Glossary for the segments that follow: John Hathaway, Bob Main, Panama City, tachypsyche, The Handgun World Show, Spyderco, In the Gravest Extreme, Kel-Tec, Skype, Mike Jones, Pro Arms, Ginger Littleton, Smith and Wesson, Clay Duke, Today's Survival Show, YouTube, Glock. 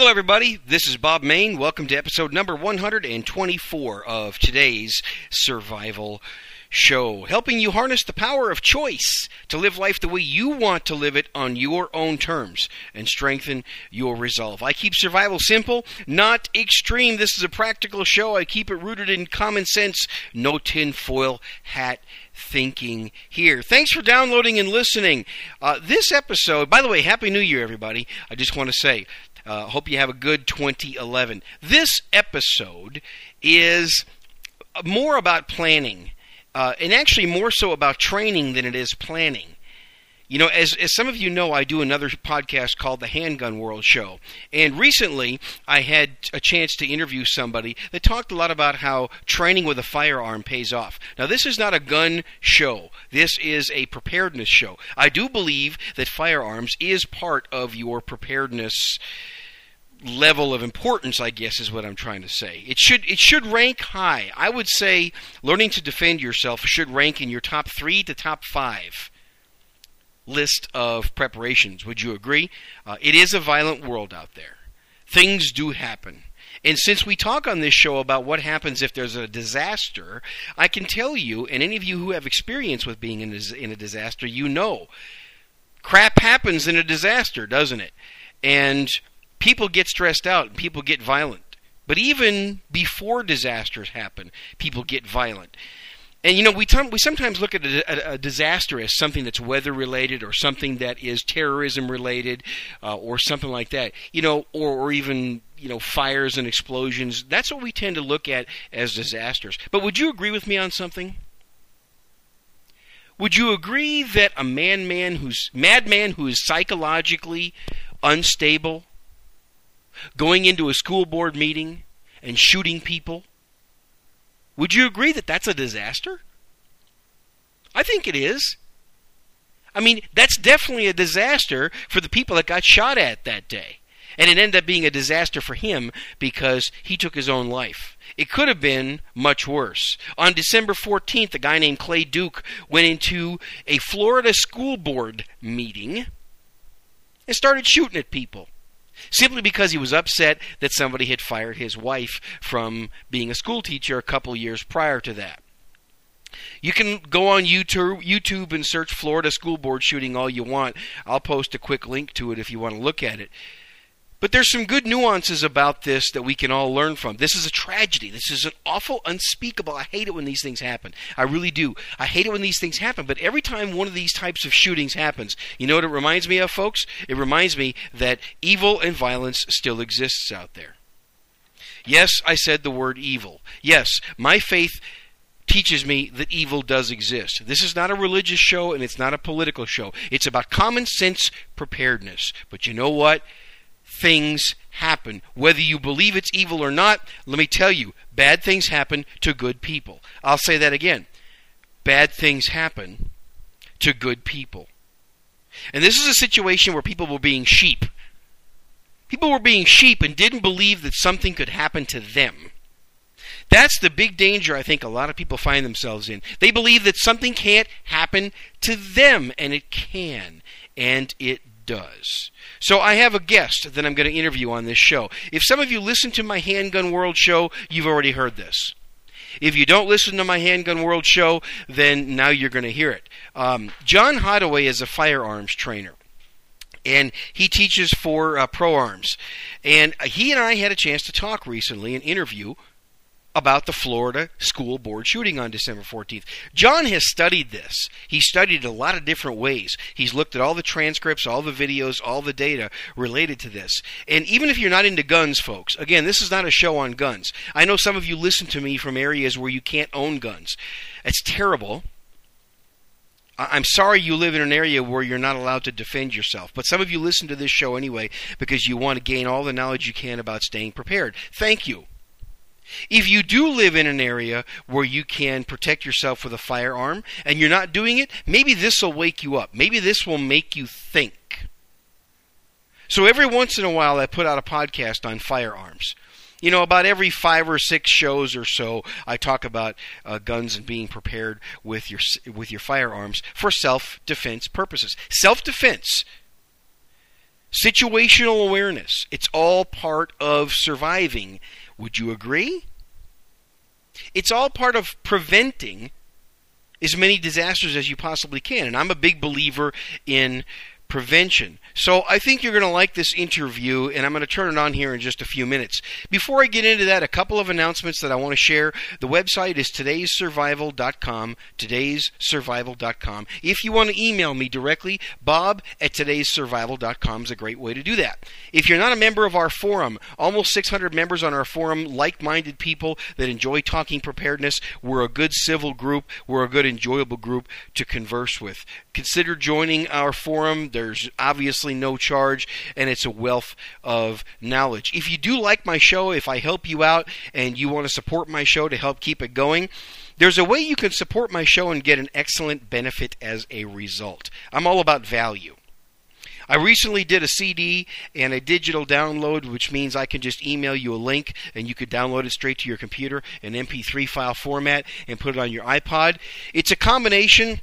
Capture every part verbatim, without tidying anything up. Hello, everybody. This is Bob Main. Welcome to episode number one hundred twenty-four of Today's Survival Show, helping you harness the power of choice to live life the way you want to live it on your own terms and strengthen your resolve. I keep survival simple, not extreme. This is a practical show. I keep it rooted in common sense, no tinfoil hat thinking here. Thanks for downloading and listening. Uh, this episode, by the way, Happy New Year, everybody. I just want to say, Uh, hope you have a good twenty eleven. This episode is more about planning, uh, and actually more so about training than it is planning. You know, as, as some of you know, I do another podcast called The Handgun World Show. And recently, I had a chance to interview somebody that talked a lot about how training with a firearm pays off. Now, this is not a gun show. This is a preparedness show. I do believe that firearms is part of your preparedness level of importance, I guess, is what I'm trying to say. It should it should rank high. I would say learning to defend yourself should rank in your top three to top five list of preparations. Would you agree? Uh, it is a violent world out there. Things do happen. And since we talk on this show about what happens if there's a disaster, I can tell you, and any of you who have experience with being in a, in a disaster, you know, crap happens in a disaster, doesn't it? And people get stressed out and people get violent. But even before disasters happen, people get violent. And, you know, we, t- we sometimes look at a, a, a disaster as something that's weather-related or something that is terrorism-related uh, or something like that, you know, or, or even, you know, fires and explosions. That's what we tend to look at as disasters. But would you agree with me on something? Would you agree that a man-man who's, madman who is psychologically unstable, going into a school board meeting and shooting people, would you agree that that's a disaster? I think it is. I mean, that's definitely a disaster for the people that got shot at that day. And it ended up being a disaster for him because he took his own life. It could have been much worse. On December fourteenth, a guy named Clay Duke went into a Florida school board meeting and started shooting at people, simply because he was upset that somebody had fired his wife from being a school teacher a couple years prior to that. You can go on YouTube, YouTube and search Florida School Board Shooting all you want. I'll post a quick link to it if you want to look at it. But there's some good nuances about this that we can all learn from. This is a tragedy. This is an awful, unspeakable. I hate it when these things happen. I really do. I hate it when these things happen. But every time one of these types of shootings happens, you know what it reminds me of, folks? It reminds me that evil and violence still exists out there. Yes, I said the word evil. Yes, my faith teaches me that evil does exist. This is not a religious show, and it's not a political show. It's about common sense preparedness. But you know what? Things happen. Whether you believe it's evil or not, let me tell you, bad things happen to good people. I'll say that again. Bad things happen to good people. And this is a situation where people were being sheep. People were being sheep and didn't believe that something could happen to them. That's the big danger I think a lot of people find themselves in. They believe that something can't happen to them, and it can, and it does. So I have a guest that I'm going to interview on this show. If some of you listen to my Handgun World show, you've already heard this. If you don't listen to my Handgun World show, then now you're going to hear it. Um, John Hathaway is a firearms trainer, and he teaches for uh, Pro Arms. And he and I had a chance to talk recently, an interview about the Florida school board shooting on December fourteenth. John has studied this. He studied a lot of different ways. He's looked at all the transcripts, all the videos, all the data related to this. And even if you're not into guns, folks, again, this is not a show on guns. I know some of you listen to me from areas where you can't own guns. It's terrible. I'm sorry you live in an area where you're not allowed to defend yourself, but some of you listen to this show anyway because you want to gain all the knowledge you can about staying prepared. Thank you. If you do live in an area where you can protect yourself with a firearm and you're not doing it, maybe this will wake you up. Maybe this will make you think. So every once in a while I put out a podcast on firearms. You know, about every five or six shows or so, I talk about uh, guns and being prepared with your, with your firearms for self-defense purposes. Self-defense. Situational awareness. It's all part of surviving. Would you agree? It's all part of preventing as many disasters as you possibly can. And I'm a big believer in prevention. So I think you're going to like this interview, and I'm going to turn it on here in just a few minutes. Before I get into that, a couple of announcements that I want to share. The website is todays survival dot com, todays survival dot com. If you want to email me directly, bob at todays survival dot com is a great way to do that. If you're not a member of our forum, almost six hundred members on our forum, like-minded people that enjoy talking preparedness. We're a good civil group. We're a good enjoyable group to converse with. Consider joining our forum. There's obviously no charge, and it's a wealth of knowledge. If you do like my show, if I help you out and you want to support my show to help keep it going, there's a way you can support my show and get an excellent benefit as a result. I'm all about value. I recently did a C D and a digital download, which means I can just email you a link and you could download it straight to your computer in M P three file format and put it on your iPod. It's a combination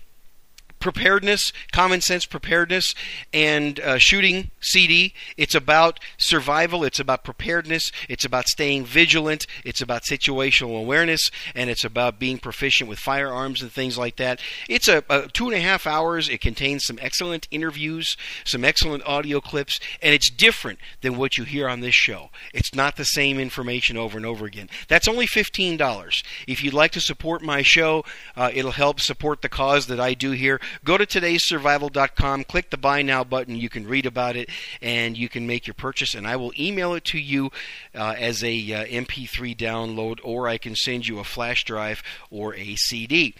preparedness, common sense preparedness, and uh, shooting C D. It's about survival. It's about preparedness. It's about staying vigilant. It's about situational awareness, and it's about being proficient with firearms and things like that. It's a, a two and a half hours. It contains some excellent interviews, some excellent audio clips, and it's different than what you hear on this show. It's not the same information over and over again. That's only fifteen dollars. If you'd like to support my show, uh, it'll help support the cause that I do here. Go to todays survival dot com, click the Buy Now button. You can read about it, and you can make your purchase, and I will email it to you uh, as a uh, M P three download, or I can send you a flash drive or a C D.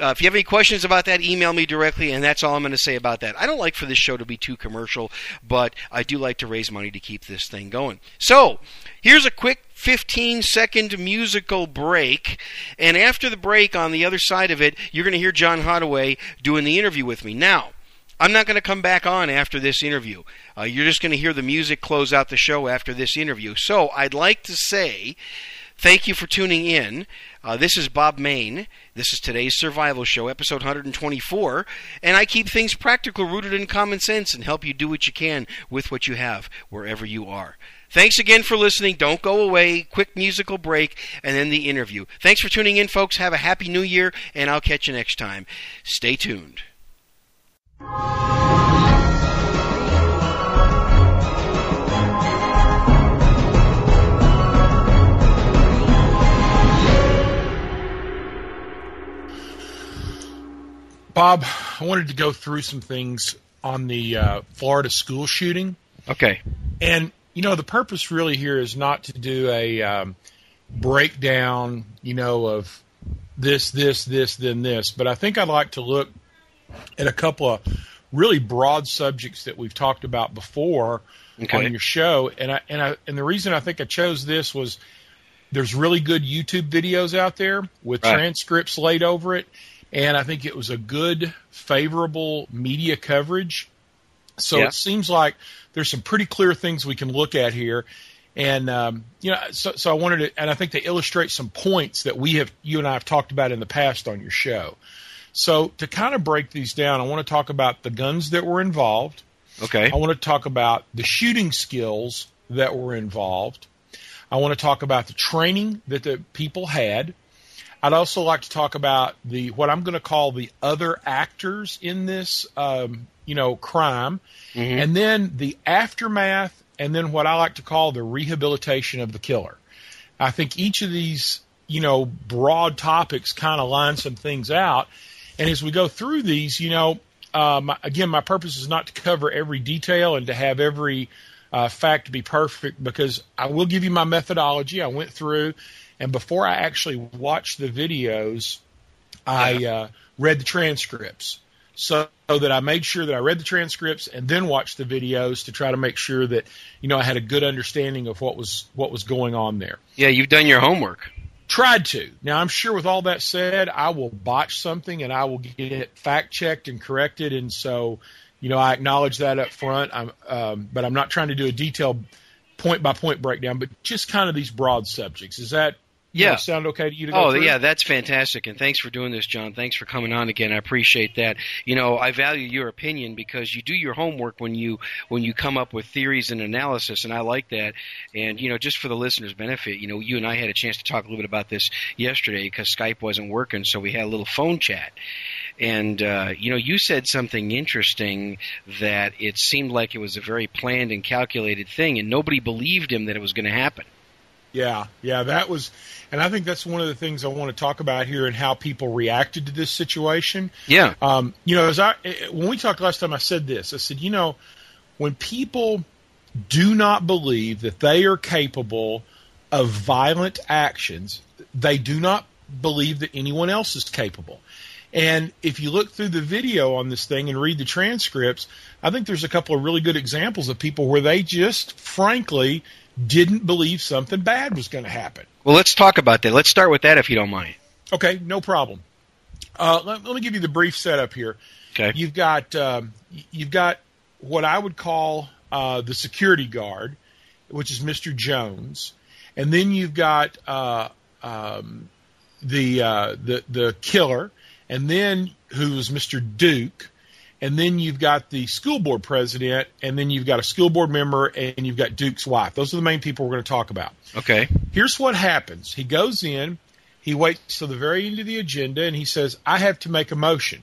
Uh, if you have any questions about that, email me directly, and that's all I'm going to say about that. I don't like for this show to be too commercial, but I do like to raise money to keep this thing going. So here's a quick fifteen second musical break, and after the break, on the other side of it, you're going to hear John Hathaway doing the interview with me. Now, I'm not going to come back on after this interview. Uh, you're just going to hear the music close out the show after this interview. So I'd like to say thank you for tuning in. Uh, this is Bob Main. This is Today's Survival Show, episode one hundred twenty-four. And I keep things practical, rooted in common sense, and help you do what you can with what you have, wherever you are. Thanks again for listening. Don't go away. Quick musical break, and then the interview. Thanks for tuning in, folks. Have a happy new year, and I'll catch you next time. Stay tuned. Bob, I wanted to go through some things on the uh, Florida school shooting. Okay. And, you know, the purpose really here is not to do a um, breakdown, you know, of this, this, this, then this. But I think I'd like to look at a couple of really broad subjects that we've talked about before okay. on your show. And I, and I, and the reason I think I chose this was there's really good YouTube videos out there with right. transcripts laid over it. And I think it was a good, favorable media coverage. So yeah. It seems like there's some pretty clear things we can look at here. And, um, you know, so, so I wanted to, and I think they illustrate some points that we have, you and I have talked about in the past on your show. So to kind of break these down, I want to talk about the guns that were involved. Okay. I want to talk about the shooting skills that were involved. I want to talk about the training that the people had. I'd also like to talk about the what I'm going to call the other actors in this, um, you know, crime, mm-hmm. and then the aftermath, and then what I like to call the rehabilitation of the killer. I think each of these, you know, broad topics kind of line some things out, and as we go through these, you know, uh, my, again, my purpose is not to cover every detail and to have every uh, fact be perfect, because I will give you my methodology. I went through. And before I actually watched the videos, I yeah. uh, read the transcripts so, so that I made sure that I read the transcripts and then watched the videos to try to make sure that, you know, I had a good understanding of what was what was going on there. Yeah, you've done your homework. Tried to. Now, I'm sure with all that said, I will botch something and I will get it fact-checked and corrected. And so, you know, I acknowledge that up front, I'm, um, but I'm not trying to do a detailed point-by-point breakdown, but just kind of these broad subjects. Is that Yeah. Does it sound okay to you to go through? Oh, yeah, that's fantastic. And thanks for doing this, John. Thanks for coming on again. I appreciate that. You know, I value your opinion because you do your homework when you when you come up with theories and analysis, and I like that. And, you know, just for the listeners' benefit, you know, you and I had a chance to talk a little bit about this yesterday because Skype wasn't working, so we had a little phone chat. And, uh, you know, you said something interesting that it seemed like it was a very planned and calculated thing, and nobody believed him that it was going to happen. Yeah, yeah, that was, and I think that's one of the things I want to talk about here and how people reacted to this situation. Yeah. Um, you know, as I when we talked last time, I said this. I said, you know, when people do not believe that they are capable of violent actions, they do not believe that anyone else is capable. And if you look through the video on this thing and read the transcripts, I think there's a couple of really good examples of people where they just frankly didn't believe something bad was going to happen. Well, let's talk about that. Let's start with that if you don't mind. Okay, no problem. Uh, let, let me give you the brief setup here. Okay. You've got um, you've got what I would call uh, the security guard, which is Mister Jones, and then you've got uh, um, the uh, the the killer, and then who was Mister Duke. And then you've got the school board president, and then you've got a school board member, and you've got Duke's wife. Those are the main people we're going to talk about. Okay. Here's what happens. He goes in, he waits till the very end of the agenda, and he says, I have to make a motion.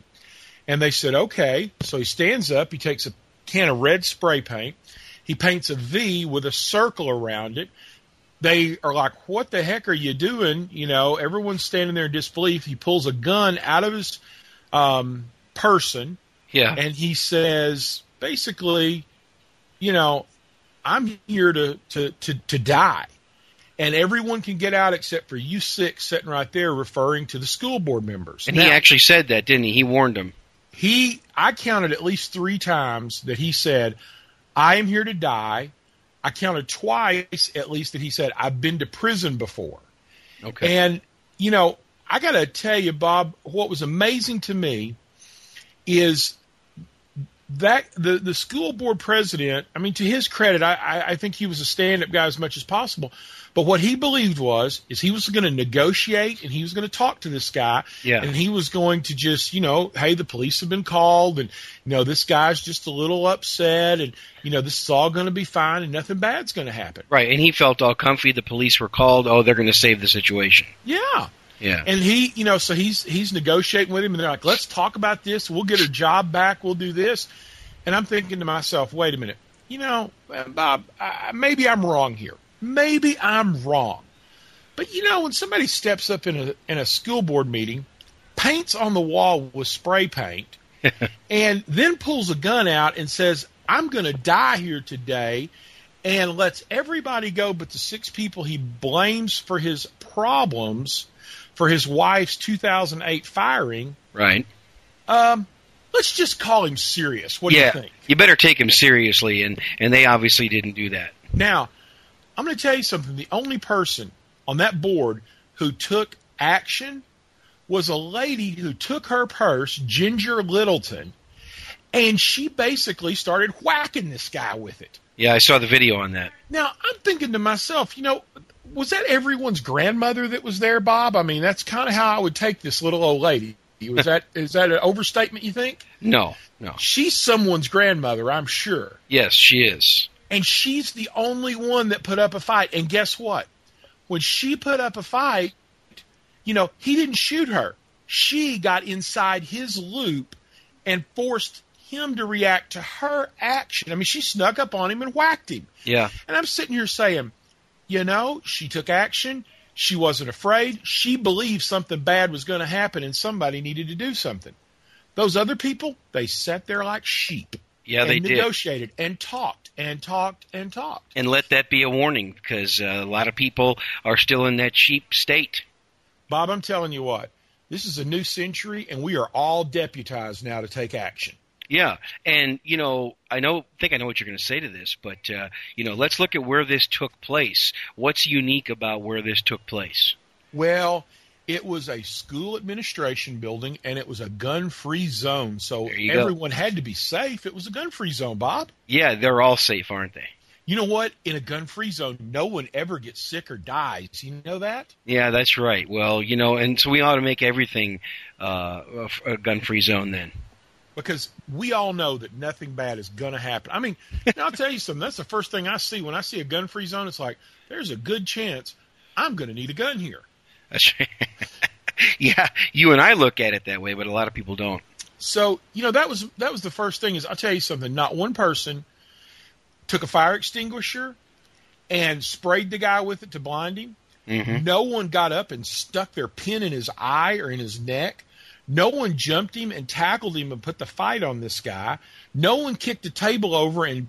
And they said, okay. So he stands up, he takes a can of red spray paint, he paints a V with a circle around it. They are like, what the heck are you doing? You know, everyone's standing there in disbelief. He pulls a gun out of his um, person. Yeah. And he says, basically, you know, I'm here to, to, to, to die. And everyone can get out except for you six sitting right there referring to the school board members. And now, he actually said that, didn't he? He warned them. He, I counted at least three times that he said, I am here to die. I counted twice at least that he said, I've been to prison before. Okay. And, you know, I got to tell you, Bob, what was amazing to me is that the, the school board president, I mean, to his credit, I, I think he was a stand-up guy as much as possible. But what he believed was is he was going to negotiate and he was going to talk to this guy. Yeah. And he was going to just, you know, hey, the police have been called and, you know, this guy's just a little upset and, you know, this is all going to be fine and nothing bad's going to happen. Right, and he felt all comfy. The police were called. Oh, they're going to save the situation. Yeah. Yeah. And he, you know, so he's he's negotiating with him, and they're like, let's talk about this. We'll get her job back. We'll do this. And I'm thinking to myself, wait a minute. You know, Bob, I, maybe I'm wrong here. Maybe I'm wrong. But, you know, when somebody steps up in a, in a school board meeting, paints on the wall with spray paint, and then pulls a gun out and says, I'm going to die here today, and lets everybody go but the six people he blames for his problems for his wife's two thousand eight firing. Right. Um, let's just call him serious. What do yeah, you think? You better take him seriously, and, and they obviously didn't do that. Now, I'm going to tell you something. The only person on that board who took action was a lady who took her purse, Ginger Littleton, and she basically started whacking this guy with it. Yeah, I saw the video on that. Now, I'm thinking to myself, you know, was that everyone's grandmother that was there, Bob? I mean, that's kind of how I would take this little old lady. Was that is that an overstatement, you think? No, no. She's someone's grandmother, I'm sure. Yes, she is. And she's the only one that put up a fight. And guess what? When she put up a fight, you know, he didn't shoot her. She got inside his loop and forced him to react to her action. I mean, she snuck up on him and whacked him. Yeah. And I'm sitting here saying, you know, she took action. She wasn't afraid. She believed something bad was going to happen and somebody needed to do something. Those other people, they sat there like sheep. Yeah, they did. And negotiated and talked and talked and talked. And let that be a warning because uh, a lot of people are still in that sheep state. Bob, I'm telling you what, this is a new century and we are all deputized now to take action. Yeah, and, you know, I know, think I know what you're going to say to this, but, uh, you know, let's look at where this took place. What's unique about where this took place? Well, it was a school administration building, and it was a gun-free zone, so everyone go. had to be safe. It was a gun-free zone, Bob. Yeah, they're all safe, aren't they? You know what? In a gun-free zone, no one ever gets sick or dies. You know that? Yeah, that's right. Well, you know, and so we ought to make everything uh, a gun-free zone then. Because we all know that nothing bad is going to happen. I mean, I'll tell you something. That's the first thing I see. When I see a gun-free zone, it's like, there's a good chance I'm going to need a gun here. That's right. Yeah, you and I look at it that way, but a lot of people don't. So, you know, that was that was the first thing is, I'll tell you something, not one person took a fire extinguisher and sprayed the guy with it to blind him. Mm-hmm. No one got up and stuck their pin in his eye or in his neck. No one jumped him and tackled him and put the fight on this guy. No one kicked a table over and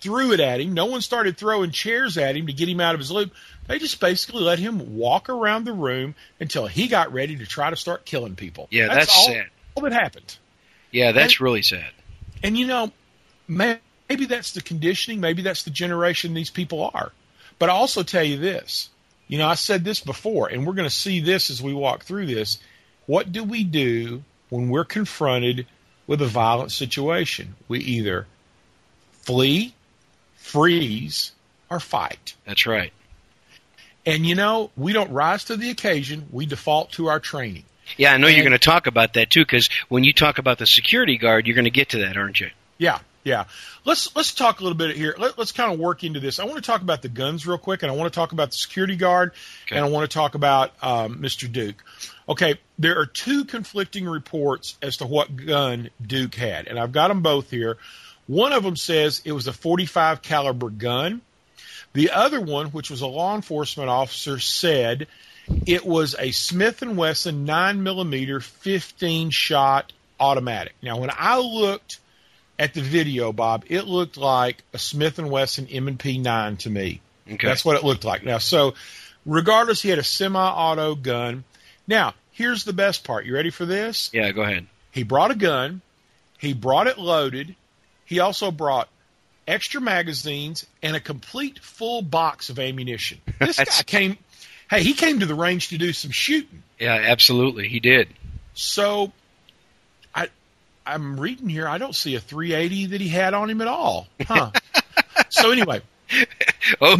threw it at him. No one started throwing chairs at him to get him out of his loop. They just basically let him walk around the room until he got ready to try to start killing people. Yeah, that's, that's all, sad. All that happened. Yeah, that's and, really sad. And, you know, man, maybe that's the conditioning. Maybe that's the generation these people are. But I also tell you this. You know, I said this before, and we're going to see this as we walk through this. What do we do when we're confronted with a violent situation? We either flee, freeze, or fight. That's right. And, you know, we don't rise to the occasion. We default to our training. Yeah, I know and, you're going to talk about that, too, because when you talk about the security guard, you're going to get to that, aren't you? Yeah, yeah. Let's let's talk a little bit here. Let, let's kind of work into this. I want to talk about the guns real quick, and I want to talk about the security guard, okay. And I want to talk about um, Mister Duke. Okay, there are two conflicting reports as to what gun Duke had, and I've got them both here. One of them says it was a forty-five caliber gun. The other one, which was a law enforcement officer, said it was a Smith and Wesson nine millimeter fifteen shot automatic. Now, when I looked at the video, Bob, it looked like a Smith and Wesson M and P nine to me. Okay. That's what it looked like. Now, so regardless, he had a semi-auto gun. Now, here's the best part. You ready for this? Yeah, go ahead. He brought a gun. He brought it loaded. He also brought extra magazines, and a complete full box of ammunition. This guy came, hey, he came to the range to do some shooting. Yeah, absolutely, he did. So I, I'm reading here, I don't see a three eighty that he had on him at all. Huh. So anyway. Oh,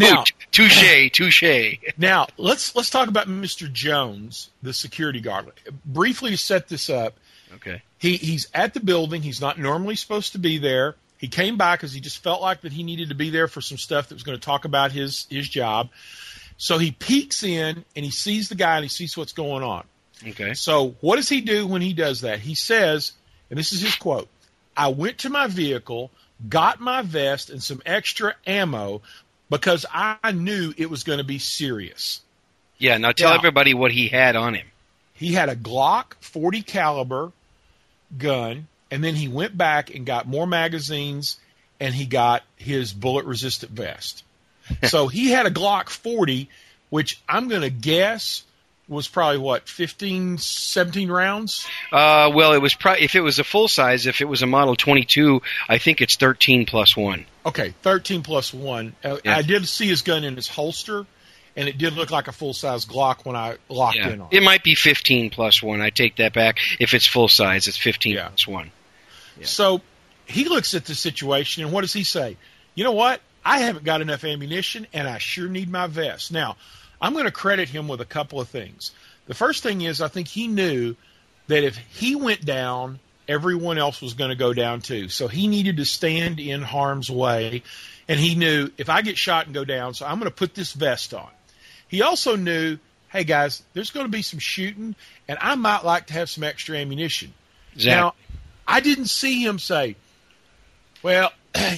touche, touche. Now, let's let's talk about Mister Jones, the security guard. Briefly to set this up. Okay. He He's at the building. He's not normally supposed to be there. He came by because he just felt like that he needed to be there for some stuff that was going to talk about his, his job. So he peeks in, and he sees the guy, and he sees what's going on. Okay. So what does he do when he does that? He says, and this is his quote, "I went to my vehicle, got my vest and some extra ammo because I knew it was going to be serious." Yeah, now tell now, everybody what he had on him. He had a Glock forty caliber gun. And then he went back and got more magazines, and he got his bullet-resistant vest. So he had a Glock forty, which I'm going to guess was probably, what, fifteen, seventeen rounds? Uh, well, it was pro- if it was a full size, if it was a Model twenty-two, I think it's thirteen plus one. Okay, thirteen plus one. Uh, yeah. I did see his gun in his holster, and it did look like a full-size Glock when I locked yeah. in on it. It might be fifteen plus one. I take that back. If it's full-size, it's fifteen yeah. plus one. Yeah. So he looks at the situation, and what does he say? You know what? I haven't got enough ammunition, and I sure need my vest. Now, I'm going to credit him with a couple of things. The first thing is I think he knew that if he went down, everyone else was going to go down too. So he needed to stand in harm's way, and he knew if I get shot and go down, so I'm going to put this vest on. He also knew, hey, guys, there's going to be some shooting, and I might like to have some extra ammunition. Exactly. Now, I didn't see him say, well,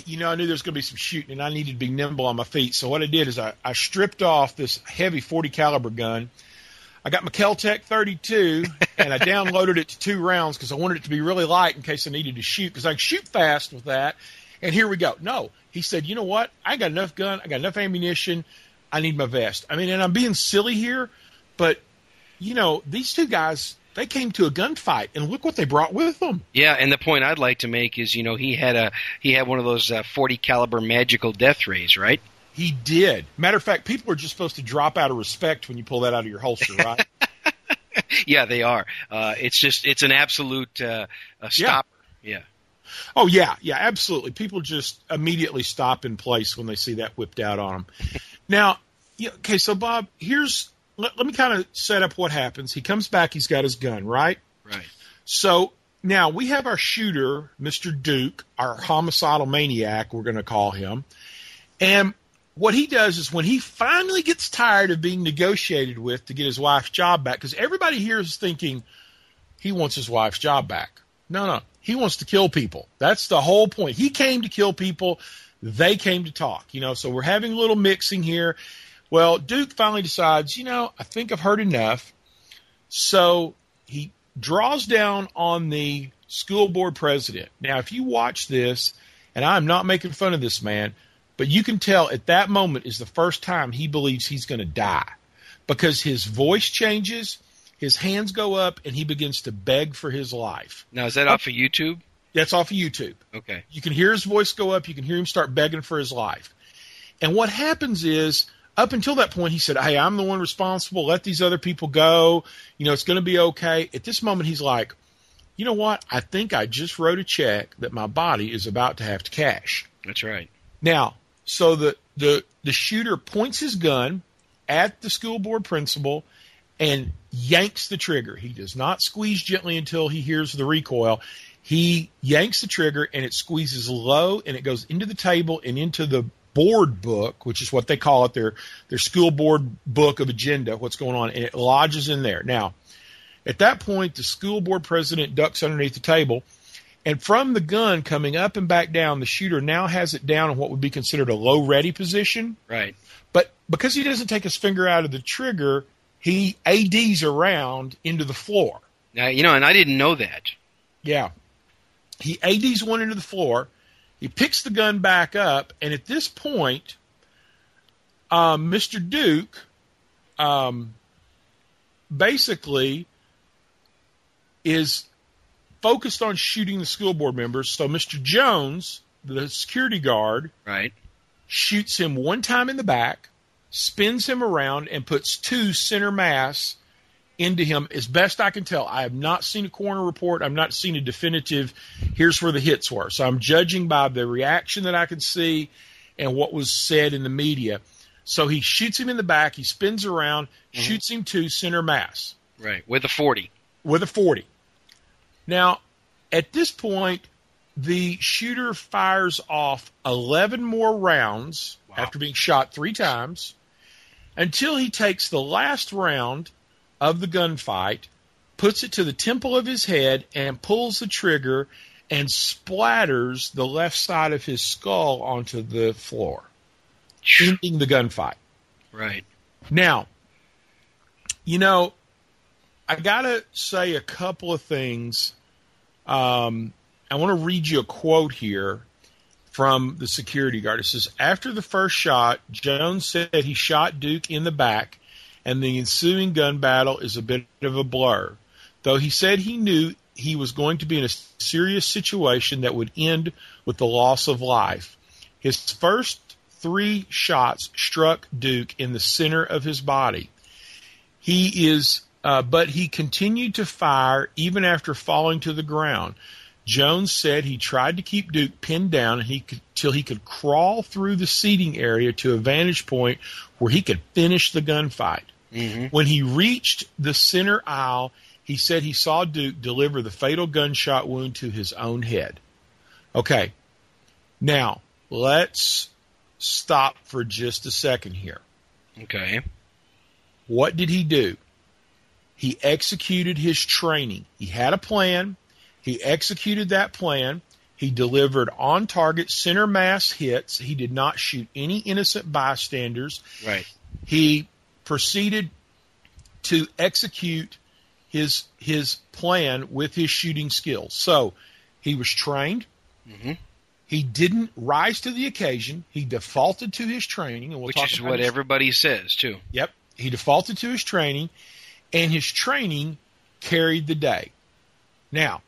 you know, I knew there was going to be some shooting and I needed to be nimble on my feet. So what I did is I, I stripped off this heavy forty caliber gun. I got my Kel-Tec thirty-two and I downloaded it to two rounds because I wanted it to be really light in case I needed to shoot because I can shoot fast with that. And here we go. No, he said, you know what? I got enough gun. I got enough ammunition. I need my vest. I mean, and I'm being silly here, but, you know, these two guys – they came to a gunfight, and look what they brought with them. Yeah, and the point I'd like to make is, you know, he had a he had one of those uh, forty caliber magical death rays, right? He did. Matter of fact, people are just supposed to drop out of respect when you pull that out of your holster, right? Yeah, they are. Uh, it's just it's an absolute uh, a stopper. Yeah. yeah. Oh, yeah. Yeah, absolutely. People just immediately stop in place when they see that whipped out on them. Now, you know, okay, so, Bob, here's let, let me kind of set up what happens. He comes back. He's got his gun, right? Right. So now we have our shooter, Mister Duke, our homicidal maniac, we're going to call him. And what he does is when he finally gets tired of being negotiated with to get his wife's job back, because everybody here is thinking he wants his wife's job back. No, no. He wants to kill people. That's the whole point. He came to kill people. They came to talk, you know, so we're having a little mixing here. Well, Duke finally decides, you know, I think I've heard enough. So he draws down on the school board president. Now, if you watch this, and I'm not making fun of this man, but you can tell at that moment is the first time he believes he's going to die because his voice changes, his hands go up, and he begins to beg for his life. Now, is that off of YouTube? That's off of YouTube. Okay. You can hear his voice go up. You can hear him start begging for his life. And what happens is, up until that point, he said, hey, I'm the one responsible. Let these other people go. You know, it's going to be okay. At this moment, he's like, you know what? I think I just wrote a check that my body is about to have to cash. That's right. Now, so the the, the shooter points his gun at the school board principal and yanks the trigger. He does not squeeze gently until he hears the recoil. He yanks the trigger, and it squeezes low, and it goes into the table and into the board book, which is what they call it, their, their school board book of agenda, what's going on, and it lodges in there. Now, at that point, the school board president ducks underneath the table, and from the gun coming up and back down, the shooter now has it down in what would be considered a low-ready position. Right. But because he doesn't take his finger out of the trigger, he A Ds around into the floor. Now, you know, and I didn't know that. Yeah. He A Ds one into the floor. He picks the gun back up, and at this point, um, Mister Duke um, basically is focused on shooting the school board members. So Mister Jones, the security guard, right, shoots him one time in the back, spins him around, and puts two center mass into him, as best I can tell. I have not seen a coroner report. I've not seen a definitive, here's where the hits were. So I'm judging by the reaction that I can see and what was said in the media. So he shoots him in the back. He spins around, mm-hmm. shoots him to center mass. Right, with a forty. With a forty. Now, at this point, the shooter fires off eleven more rounds wow. after being shot three times until he takes the last round of the gunfight, puts it to the temple of his head, and pulls the trigger and splatters the left side of his skull onto the floor, ending the gunfight. Right. Now, you know, I got to say a couple of things. Um, I want to read you a quote here from the security guard. It says, after the first shot, Jones said he shot Duke in the back, and the ensuing gun battle is a bit of a blur, though he said he knew he was going to be in a serious situation that would end with the loss of life. His first three shots struck Duke in the center of his body. He is, uh, but he continued to fire even after falling to the ground. Jones said he tried to keep Duke pinned down and he could, till he could crawl through the seating area to a vantage point where he could finish the gunfight. Mm-hmm. When he reached the center aisle, he said he saw Duke deliver the fatal gunshot wound to his own head. Okay, now let's stop for just a second here. Okay. What did he do? He executed his training. He had a plan. He executed that plan. He delivered on-target center mass hits. He did not shoot any innocent bystanders. Right. He proceeded to execute his his plan with his shooting skills. So he was trained. Mm-hmm. He didn't rise to the occasion. He defaulted to his training, and we'll which talk is about what his, everybody says too. Yep, he defaulted to his training, and his training carried the day. Now,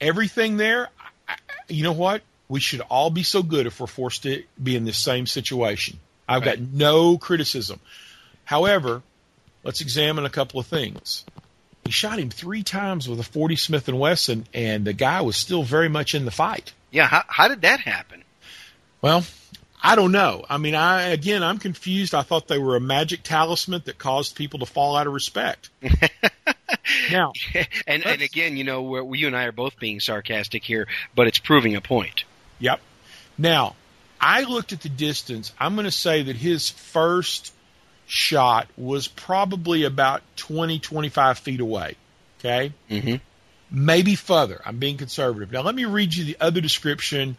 everything there, I, you know what? We should all be so good if we're forced to be in this same situation. I've right. got no criticism. However, let's examine a couple of things. He shot him three times with a forty Smith and Wesson, and the guy was still very much in the fight. Yeah, how, how did that happen? Well, I don't know. I mean, I again, I'm confused. I thought they were a magic talisman that caused people to fall out of respect. Now, and, and again, you know, we're, you and I are both being sarcastic here, but it's proving a point. Yep. Now, I looked at the distance. I'm going to say that his first shot was probably about twenty, twenty-five feet away. Okay? Mm-hmm. Maybe further. I'm being conservative. Now, let me read you the other description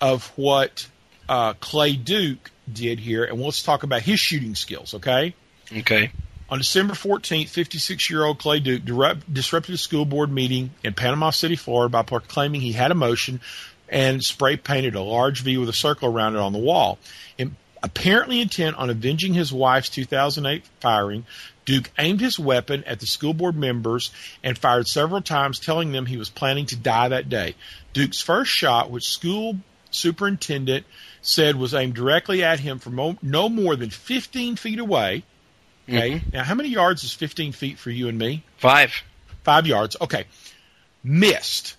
of what uh, Clay Duke did here, and let's talk about his shooting skills, okay? Okay. On December fourteenth, fifty-six-year-old Clay Duke disrupt, disrupted a school board meeting in Panama City, Florida, by proclaiming he had a motion and spray-painted a large V with a circle around it on the wall. In, apparently intent on avenging his wife's two thousand eight firing, Duke aimed his weapon at the school board members and fired several times, telling them he was planning to die that day. Duke's first shot, which school superintendent said was aimed directly at him from no more than fifteen feet away, okay. Mm-hmm. Now, how many yards is fifteen feet for you and me? Five. Five yards. Okay. Missed.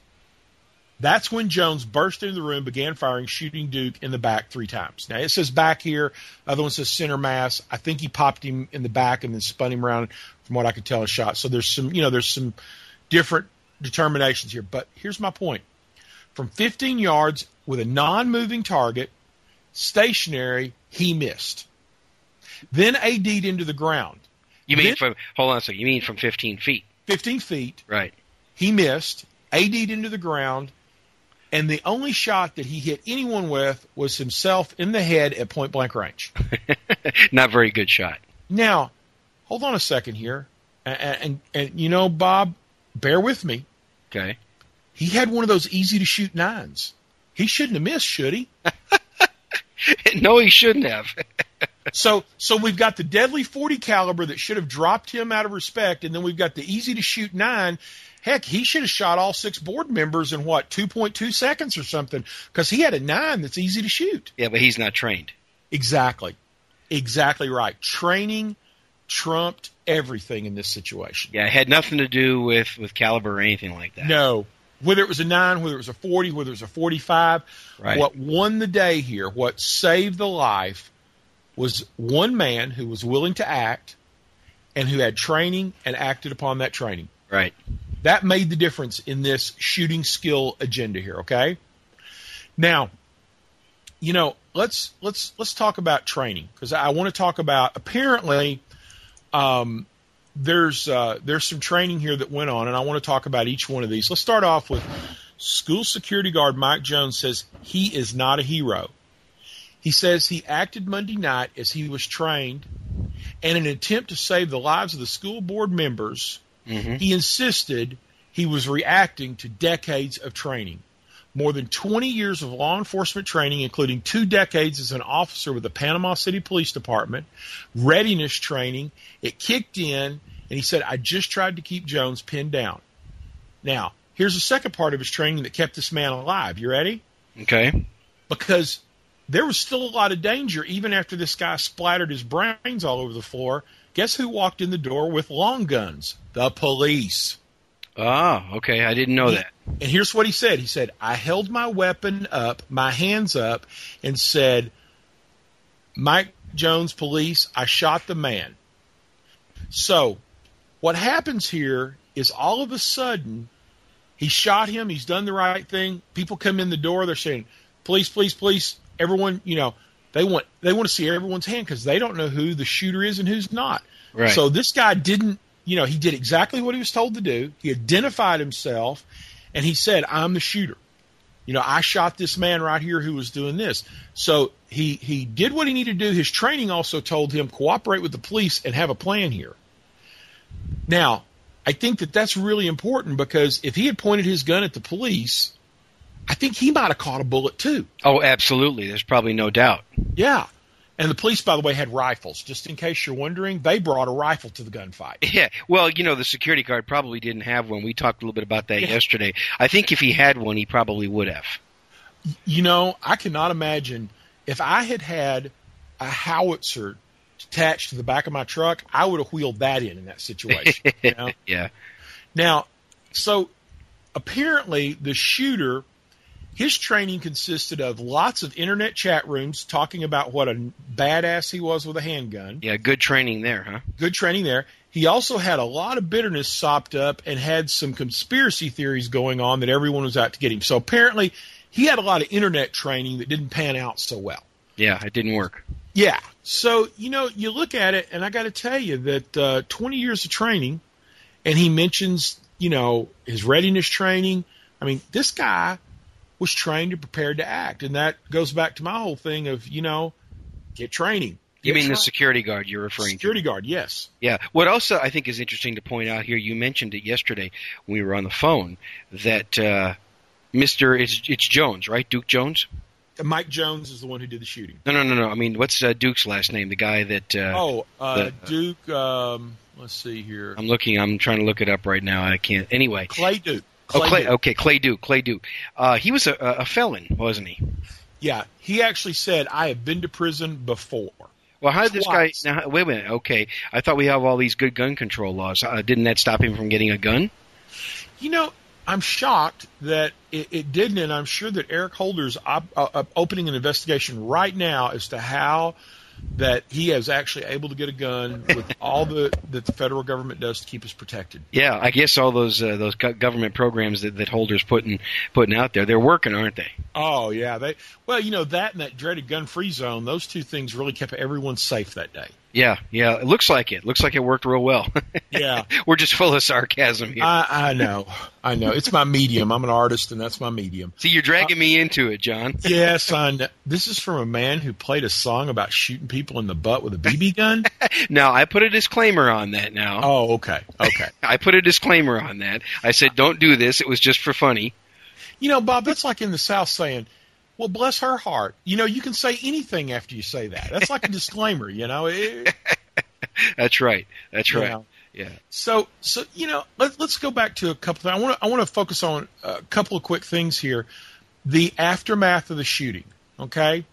That's when Jones burst into the room, began firing, shooting Duke in the back three times. Now, it says back here. The other one says center mass. I think he popped him in the back and then spun him around, from what I could tell, a shot. So there's some, you know, there's some different determinations here. But here's my point. From fifteen yards with a non-moving target, stationary, he missed. Then A D'd into the ground. You mean then, from, hold on a second, you mean from fifteen feet? fifteen feet. Right. He missed, A D'd into the ground, and the only shot that he hit anyone with was himself in the head at point blank range. Not very good shot. Now, hold on a second here. And, and, and, you know, Bob, bear with me. Okay. He had one of those easy to shoot nines. He shouldn't have missed, should he? No, he shouldn't have. So so we've got the deadly forty caliber that should have dropped him out of respect, and then we've got the easy-to-shoot nine. Heck, he should have shot all six board members in, what, two point two seconds or something, because he had a nine that's easy to shoot. Yeah, but he's not trained. Exactly. Exactly right. Training trumped everything in this situation. Yeah, it had nothing to do with, with caliber or anything like that. No. Whether it was a nine, whether it was a forty, whether it was a forty-five, right. What won the day here, what saved the life, was one man who was willing to act and who had training and acted upon that training. Right. That made the difference in this shooting skill agenda here, okay? Now, you know, let's let's let's talk about training, because I want to talk about, apparently um, there's uh, there's some training here that went on, and I want to talk about each one of these. Let's start off with school security guard Mike Jones says he is not a hero. He says he acted Monday night as he was trained, and in an attempt to save the lives of the school board members, mm-hmm. he insisted he was reacting to decades of training. More than twenty years of law enforcement training, including two decades as an officer with the Panama City Police Department, readiness training, it kicked in, and he said, I just tried to keep Jones pinned down. Now, here's the second part of his training that kept this man alive. You ready? Okay. Because there was still a lot of danger, even after this guy splattered his brains all over the floor. Guess who walked in the door with long guns? The police. Oh, okay. I didn't know that. And here's what he said. He said, I held my weapon up, my hands up, and said, Mike Jones, police, I shot the man. So what happens here is all of a sudden he shot him. He's done the right thing. People come in the door. They're saying, police, police, police. Everyone, you know, they want they want to see everyone's hand because they don't know who the shooter is and who's not. Right. So this guy didn't, you know, he did exactly what he was told to do. He identified himself, and he said, I'm the shooter. You know, I shot this man right here who was doing this. So he, he did what he needed to do. His training also told him, cooperate with the police and have a plan here. Now, I think that that's really important because if he had pointed his gun at the police, I think he might have caught a bullet, too. Oh, absolutely. There's probably no doubt. Yeah. And the police, by the way, had rifles. Just in case you're wondering, they brought a rifle to the gunfight. Yeah. Well, you know, the security guard probably didn't have one. We talked a little bit about that yeah. yesterday. I think if he had one, he probably would have. You know, I cannot imagine if I had had a howitzer attached to the back of my truck, I would have wheeled that in in that situation. You know? Yeah. Now, so apparently the shooter, his training consisted of lots of internet chat rooms talking about what a badass he was with a handgun. Yeah, good training there, huh? Good training there. He also had a lot of bitterness sopped up and had some conspiracy theories going on that everyone was out to get him. So apparently he had a lot of internet training that didn't pan out so well. Yeah, it didn't work. Yeah. So, you know, you look at it, and I got to tell you that uh, twenty years of training, and he mentions, you know, his readiness training. I mean, this guy was trained and prepared to act, and that goes back to my whole thing of, you know, get training. You mean the security guard you're referring to? Security guard, yes. Yeah. What also I think is interesting to point out here, you mentioned it yesterday when we were on the phone, that uh, Mister – it's it's Jones, right? Duke Jones? Mike Jones is the one who did the shooting. No, no, no, no. I mean, what's uh, Duke's last name, the guy that uh, – Oh, uh, the, Duke um, – let's see here. I'm looking – I'm trying to look it up right now. I can't – anyway. Clay Duke. Clay oh, Clay, Duke. Okay, Clay Duke. Clay Duke. Uh, he was a, a felon, wasn't he? Yeah. He actually said, I have been to prison before. Well, how did this guy – now? Wait a minute. Okay. I thought we have all these good gun control laws. Uh, didn't that stop him from getting a gun? You know, I'm shocked that it, it didn't, and I'm sure that Eric Holder's op, uh, opening an investigation right now as to how that he is actually able to get a gun with all the that the federal government does to keep us protected. Yeah, I guess all those uh, those government programs that, that Holder's putting putting out there, they're working, aren't they? Oh yeah, they. Well, you know, that and that dreaded gun-free zone, those two things really kept everyone safe that day. Yeah, yeah, it looks like it. Looks like it worked real well. Yeah, we're just full of sarcasm here. I, I know, I know. It's my medium. I'm an artist, and that's my medium. See, you're dragging uh, me into it, John. Yes, I know. This is from a man who played a song about shooting people in the butt with a B B gun. No, I put a disclaimer on that. Now. Oh, okay, okay. I put a disclaimer on that. I said, don't do this. It was just for funny. You know, Bob, that's like in the South saying, well, bless her heart. You know, you can say anything after you say that. That's like a disclaimer, you know. It, That's right. That's right. Know. Yeah. So, so you know, let, let's go back to a couple. Of, I want to I want to focus on a couple of quick things here. The aftermath of the shooting. Okay.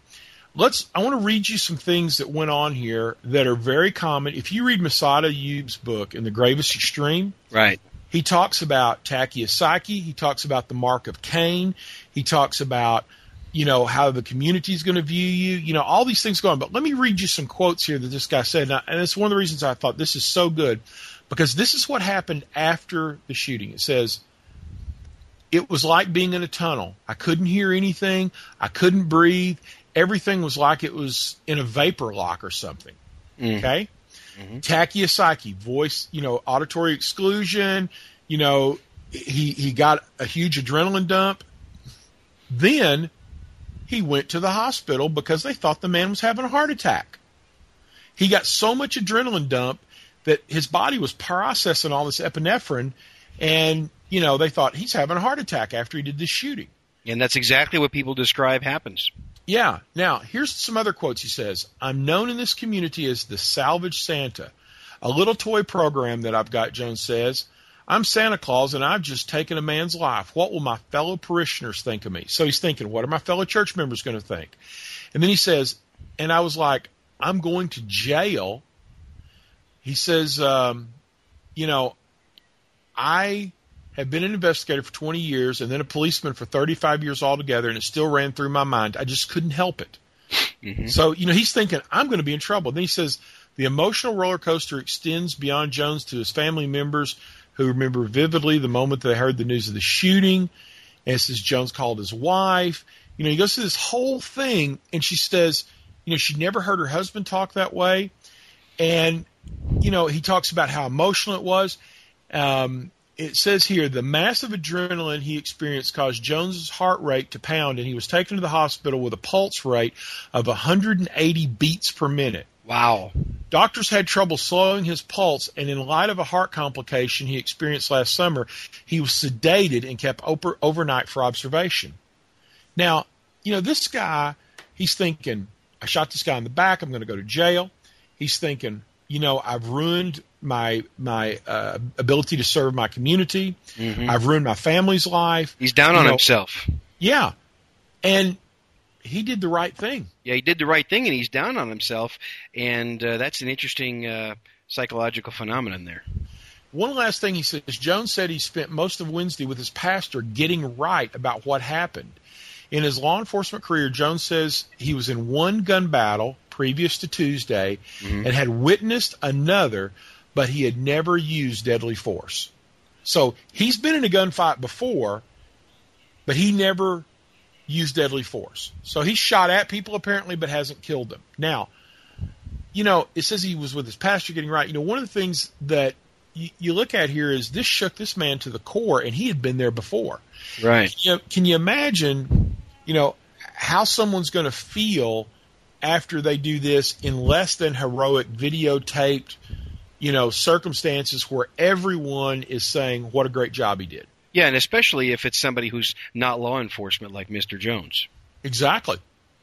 Let's. I want to read you some things that went on here that are very common. If you read Masada Yube's book, In the Gravest Extreme, right. He talks about tachypsyche. He talks about the mark of Cain. He talks about, you know, how the community is going to view you, you know, all these things going on. But let me read you some quotes here that this guy said. And, I, and it's one of the reasons I thought this is so good, because this is what happened after the shooting. It says, it was like being in a tunnel. I couldn't hear anything. I couldn't breathe. Everything was like it was in a vapor lock or something. Mm. Okay. Mm-hmm. Tachypsyche, voice, you know, auditory exclusion. You know, he, he got a huge adrenaline dump. Then he went to the hospital because they thought the man was having a heart attack. He got so much adrenaline dump that his body was processing all this epinephrine, and, you know, they thought he's having a heart attack after he did this shooting. And that's exactly what people describe happens. Yeah. Now, here's some other quotes he says. I'm known in this community as the Salvage Santa, a little toy program that I've got, Jones says. I'm Santa Claus, and I've just taken a man's life. What will my fellow parishioners think of me? So he's thinking, what are my fellow church members going to think? And then he says, and I was like, I'm going to jail. He says, um, you know, I have been an investigator for twenty years and then a policeman for thirty-five years altogether, and it still ran through my mind. I just couldn't help it. Mm-hmm. So, you know, he's thinking, I'm going to be in trouble. And then he says, the emotional roller coaster extends beyond Jones to his family members, who remember vividly the moment they heard the news of the shooting. And says Jones called his wife. You know, he goes through this whole thing, and she says, you know, she never heard her husband talk that way. And, you know, he talks about how emotional it was. Um, it says here, the massive adrenaline he experienced caused Jones's heart rate to pound, and he was taken to the hospital with a pulse rate of one hundred eighty beats per minute. Wow. Doctors had trouble slowing his pulse, and in light of a heart complication he experienced last summer, he was sedated and kept over, overnight for observation. Now, you know, this guy, he's thinking, I shot this guy in the back, I'm going to go to jail. He's thinking, you know, I've ruined my my uh, ability to serve my community. Mm-hmm. I've ruined my family's life. He's down on himself. Yeah. And he did the right thing. Yeah, he did the right thing, and he's down on himself, and uh, that's an interesting uh, psychological phenomenon there. One last thing he says, Jones said he spent most of Wednesday with his pastor getting right about what happened. In his law enforcement career, Jones says he was in one gun battle previous to Tuesday mm-hmm. and had witnessed another, but he had never used deadly force. So he's been in a gunfight before, but he never used deadly force. So he shot at people apparently, but hasn't killed them. Now, you know, it says he was with his pastor getting right. You know, one of the things that you, you look at here is this shook this man to the core, and he had been there before. Right. Can you, can you imagine, you know, how someone's going to feel after they do this in less than heroic videotaped, you know, circumstances where everyone is saying what a great job he did. Yeah, and especially if it's somebody who's not law enforcement like Mister Jones. Exactly.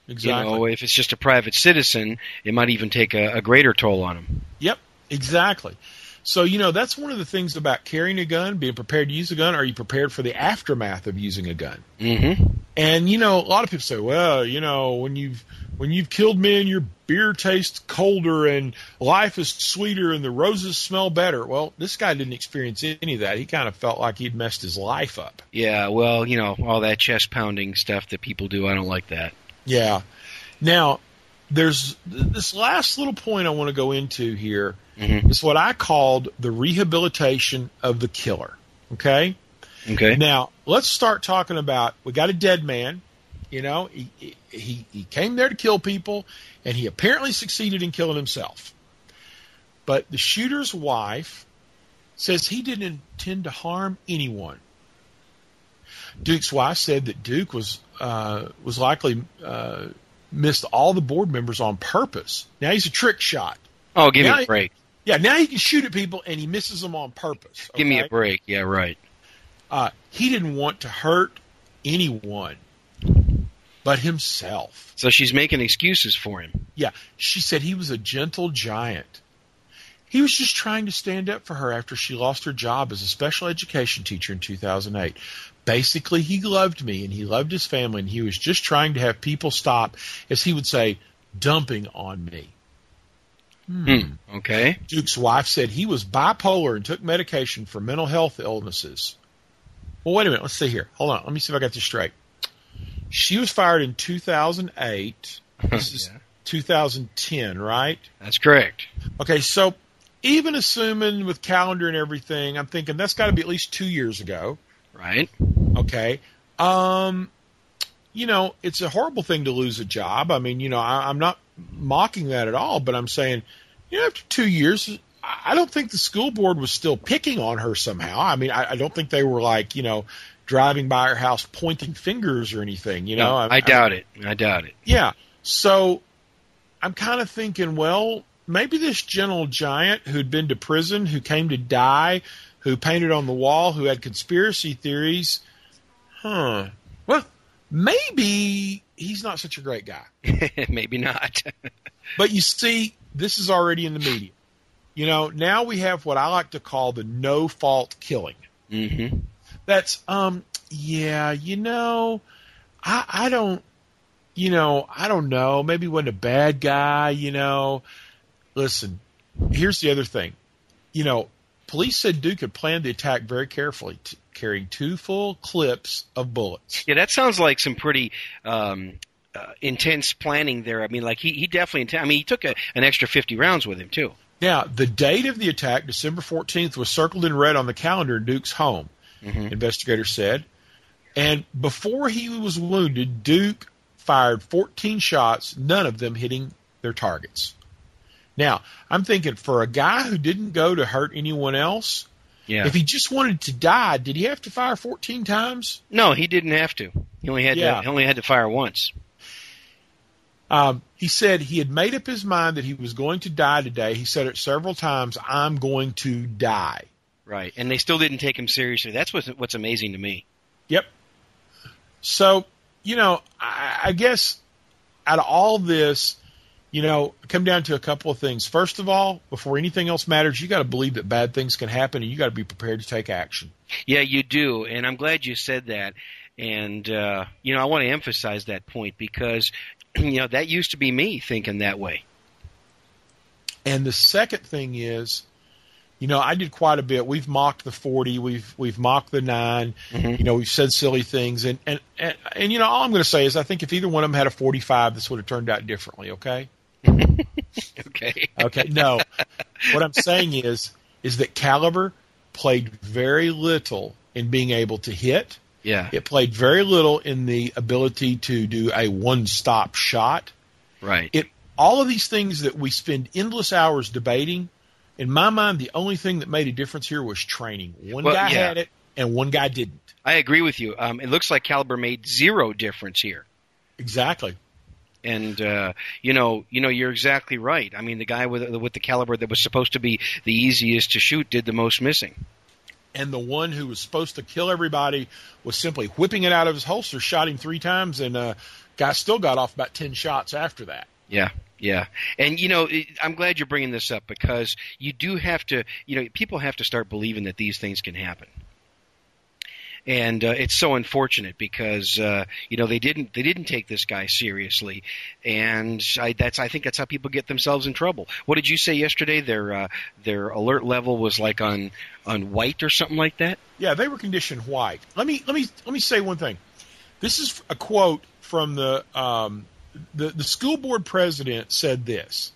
Exactly. You know, if it's just a private citizen, it might even take a, a greater toll on him. Yep, exactly. So, you know, that's one of the things about carrying a gun, being prepared to use a gun. Are you prepared for the aftermath of using a gun? Mm-hmm. And, you know, a lot of people say, well, you know, when you've when you've killed men, your beer tastes colder and life is sweeter and the roses smell better. Well, this guy didn't experience any of that. He kind of felt like he'd messed his life up. Yeah, well, you know, all that chest-pounding stuff that people do, I don't like that. Yeah. Now, there's this last little point I want to go into here. Mm-hmm. It's what I called the rehabilitation of the killer. Okay? Okay. Now, let's start talking about, we got a dead man. You know, he, he, he came there to kill people, and he apparently succeeded in killing himself. But the shooter's wife says he didn't intend to harm anyone. Duke's wife said that Duke was uh, was likely uh, missed all the board members on purpose. Now he's a trick shot. Oh, give now me a break. He, yeah, now he can shoot at people, and he misses them on purpose. Okay? Give me a break. Yeah, right. Uh, he didn't want to hurt anyone but himself. So she's making excuses for him. Yeah. She said he was a gentle giant. He was just trying to stand up for her after she lost her job as a special education teacher in two thousand eight. Basically, he loved me, and he loved his family, and he was just trying to have people stop, as he would say, dumping on me. Hmm. Hmm. Okay. Duke's wife said he was bipolar and took medication for mental health illnesses. Well, wait a minute. Let's see here. Hold on. Let me see if I got this straight. She was fired in two thousand eight. This is yeah. two thousand ten, right? That's correct. Okay, so even assuming with calendar and everything, I'm thinking that's got to be at least two years ago. Right. Okay. Um, you know, it's a horrible thing to lose a job. I mean, you know, I, I'm not mocking that at all, but I'm saying, you know, after two years, I don't think the school board was still picking on her somehow. I mean, I, I don't think they were like, you know, driving by her house pointing fingers or anything, you know. No, I, I doubt I, it. I doubt it. Yeah. So I'm kind of thinking, well, maybe this gentle giant who'd been to prison, who came to die, who painted on the wall, who had conspiracy theories, huh, well, maybe he's not such a great guy. Maybe not. But you see, this is already in the media. You know, now we have what I like to call the no-fault killing. Mm-hmm. That's, um, yeah, you know, I, I don't, you know, I don't know. Maybe he wasn't a bad guy, you know. Listen, here's the other thing. You know, police said Duke had planned the attack very carefully, t- carrying two full clips of bullets. Yeah, that sounds like some pretty um, uh, intense planning there. I mean, like he, he definitely – I mean, he took a, an extra fifty rounds with him too. Now, the date of the attack, December fourteenth, was circled in red on the calendar in Duke's home. Mm-hmm. Investigators said. And before he was wounded, Duke fired fourteen shots, none of them hitting their targets. Now, I'm thinking for a guy who didn't go to hurt anyone else, yeah. if he just wanted to die, did he have to fire fourteen times? No, he didn't have to. He only had, yeah. to, he only had to fire once. Um, he said he had made up his mind that he was going to die today. He said it several times, I'm going to die. Right, and they still didn't take him seriously. That's what's, what's amazing to me. Yep. So, you know, I, I guess out of all this, you know, come down to a couple of things. First of all, before anything else matters, you got to believe that bad things can happen, and you got to be prepared to take action. Yeah, you do, and I'm glad you said that. And, uh, you know, I want to emphasize that point because, you know, that used to be me thinking that way. And the second thing is, you know, I did quite a bit. We've mocked the forty, we've we've mocked the nine, mm-hmm. you know, we've said silly things, and and, and and you know, all I'm going to say is I think if either one of them had a forty-five, this would have turned out differently. Okay. okay. Okay. No, what I'm saying is is that caliber played very little in being able to hit. Yeah. It played very little in the ability to do a one-stop shot. Right. It all of these things that we spend endless hours debating, in my mind, the only thing that made a difference here was training. One well, guy yeah. had it and one guy didn't. I agree with you. Um, it looks like caliber made zero difference here. Exactly. And uh, you know, you know, you're exactly right. I mean, the guy with with the caliber that was supposed to be the easiest to shoot did the most missing. And the one who was supposed to kill everybody was simply whipping it out of his holster, shot him three times, and uh, guy still got off about ten shots after that. Yeah, yeah. And, you know, I'm glad you're bringing this up because you do have to, you know, people have to start believing that these things can happen. And uh, it's so unfortunate because, uh, you know, they didn't they didn't take this guy seriously. And I, that's I think that's how people get themselves in trouble. What did you say yesterday? Their uh, their alert level was like on on white or something like that? Yeah, they were conditioned white. Let me let me let me say one thing. This is a quote from the um, the, the school board president said this.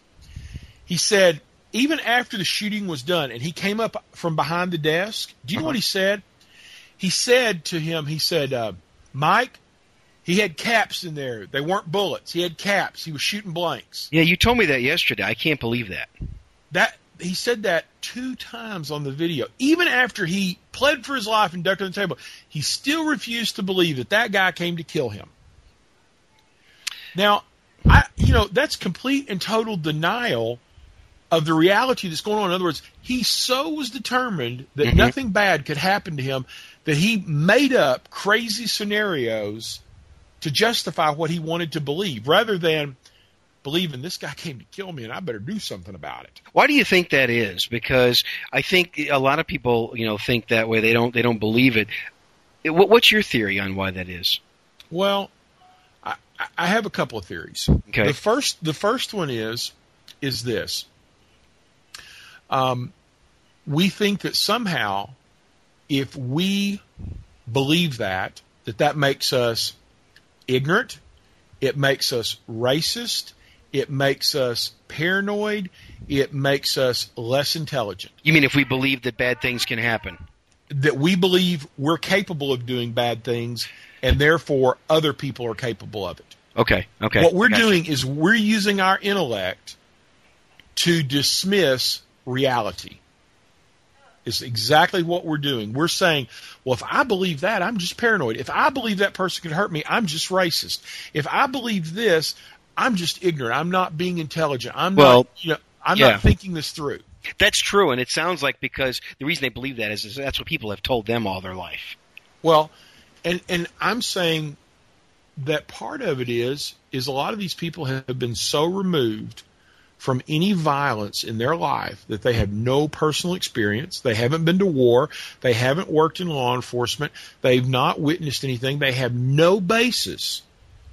He said, even after the shooting was done and he came up from behind the desk, do you know uh-huh. what he said? He said to him, he said, uh, Mike, he had caps in there. They weren't bullets. He had caps. He was shooting blanks. Yeah, you told me that yesterday. I can't believe that. That he said that two times on the video. Even after he pled for his life and ducked on the table, he still refused to believe that that guy came to kill him. Now, I, you know, that's complete and total denial of the reality that's going on. In other words, he so was determined that mm-hmm. nothing bad could happen to him that he made up crazy scenarios to justify what he wanted to believe rather than believing this guy came to kill me and I better do something about it. Why do you think that is? Because I think a lot of people, you know, think that way. They don't they don't believe it. What's your theory on why that is? Well, I, I have a couple of theories. Okay. The first the first one is is this. Um, we think that somehow if we believe that, that that makes us ignorant, it makes us racist, it makes us paranoid, it makes us less intelligent. You mean if we believe that bad things can happen? That we believe we're capable of doing bad things, and therefore other people are capable of it. Okay, okay. What we're gotcha. doing is we're using our intellect to dismiss reality. It's exactly what we're doing. We're saying, well, if I believe that, I'm just paranoid. If I believe that person could hurt me, I'm just racist. If I believe this, I'm just ignorant. I'm not being intelligent. I'm well, not, you know, I'm yeah. not thinking this through. That's true, and it sounds like because the reason they believe that is, is that's what people have told them all their life. Well, and and I'm saying that part of it is is a lot of these people have been so removed from any violence in their life that they have no personal experience. They haven't been to war. They haven't worked in law enforcement. They've not witnessed anything. They have no basis,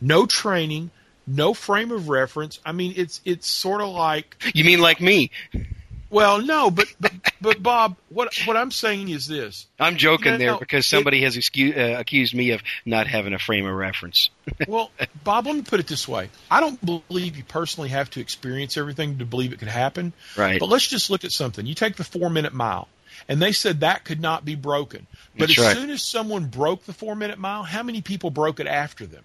no training, no frame of reference. I mean, it's it's sort of like... You mean like me? Well, no, but but, but Bob, what what I'm saying is this. I'm joking no, there no, because somebody it, has excuse, uh, accused me of not having a frame of reference. Well, Bob, let me put it this way. I don't believe you personally have to experience everything to believe it could happen. Right. But let's just look at something. You take the four-minute mile, and they said that could not be broken. But That's as right. soon as someone broke the four-minute mile, how many people broke it after them?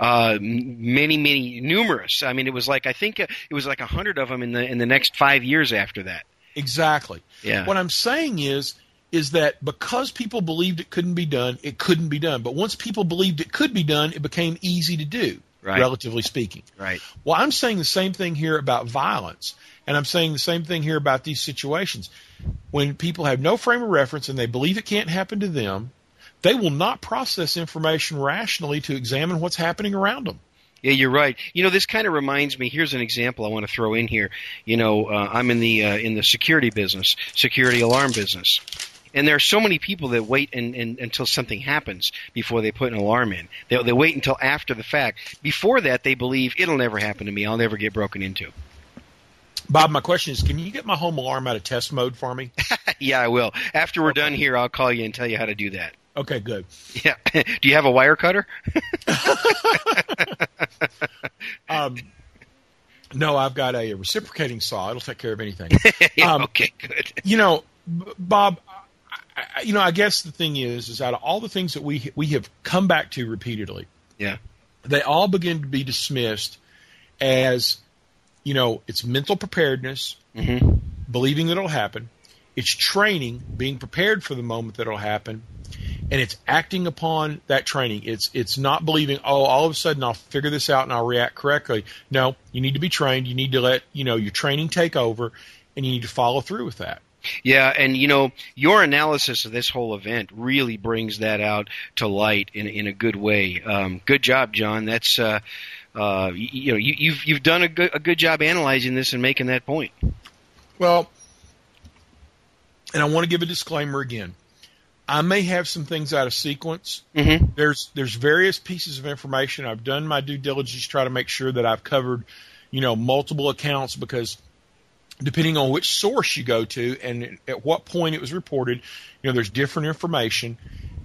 Uh, many, many, numerous. I mean, it was like I think it was like a hundred of them in the in the next five years after that. Exactly. Yeah. What I'm saying is, is that because people believed it couldn't be done, it couldn't be done. But once people believed it could be done, it became easy to do, right. relatively speaking. Right. Well, I'm saying the same thing here about violence, and I'm saying the same thing here about these situations. When people have no frame of reference and they believe it can't happen to them, they will not process information rationally to examine what's happening around them. Yeah, you're right. You know, this kind of reminds me. Here's an example I want to throw in here. You know, uh, I'm in the uh, in the security business, security alarm business, and there are so many people that wait and, and, until something happens before they put an alarm in. They, they wait until after the fact. Before that, they believe it'll never happen to me. I'll never get broken into. Bob, my question is, can you get my home alarm out of test mode for me? Yeah, I will. After we're okay. done here, I'll call you and tell you how to do that. Okay, good. Yeah. Do you have a wire cutter? um, no, I've got a reciprocating saw. It'll take care of anything. Yeah, um, okay, good. You know, Bob, I, you know, I guess the thing is, is out of all the things that we we have come back to repeatedly, yeah, they all begin to be dismissed as, you know, it's mental preparedness, mm-hmm. believing that it'll happen. It's training, being prepared for the moment that it'll happen. And it's acting upon that training. It's it's not believing, oh, all of a sudden I'll figure this out and I'll react correctly. No, you need to be trained. You need to let you know your training take over, and you need to follow through with that. Yeah, and you know, your analysis of this whole event really brings that out to light in in a good way. Um, good job, John. That's uh, uh, you, you know you, you've you've done a good a good job analyzing this and making that point. Well, and I want to give a disclaimer again. I may have some things out of sequence. Mm-hmm. There's there's various pieces of information. I've done my due diligence to try to make sure that I've covered, you know, multiple accounts, because depending on which source you go to and at what point it was reported, you know, there's different information.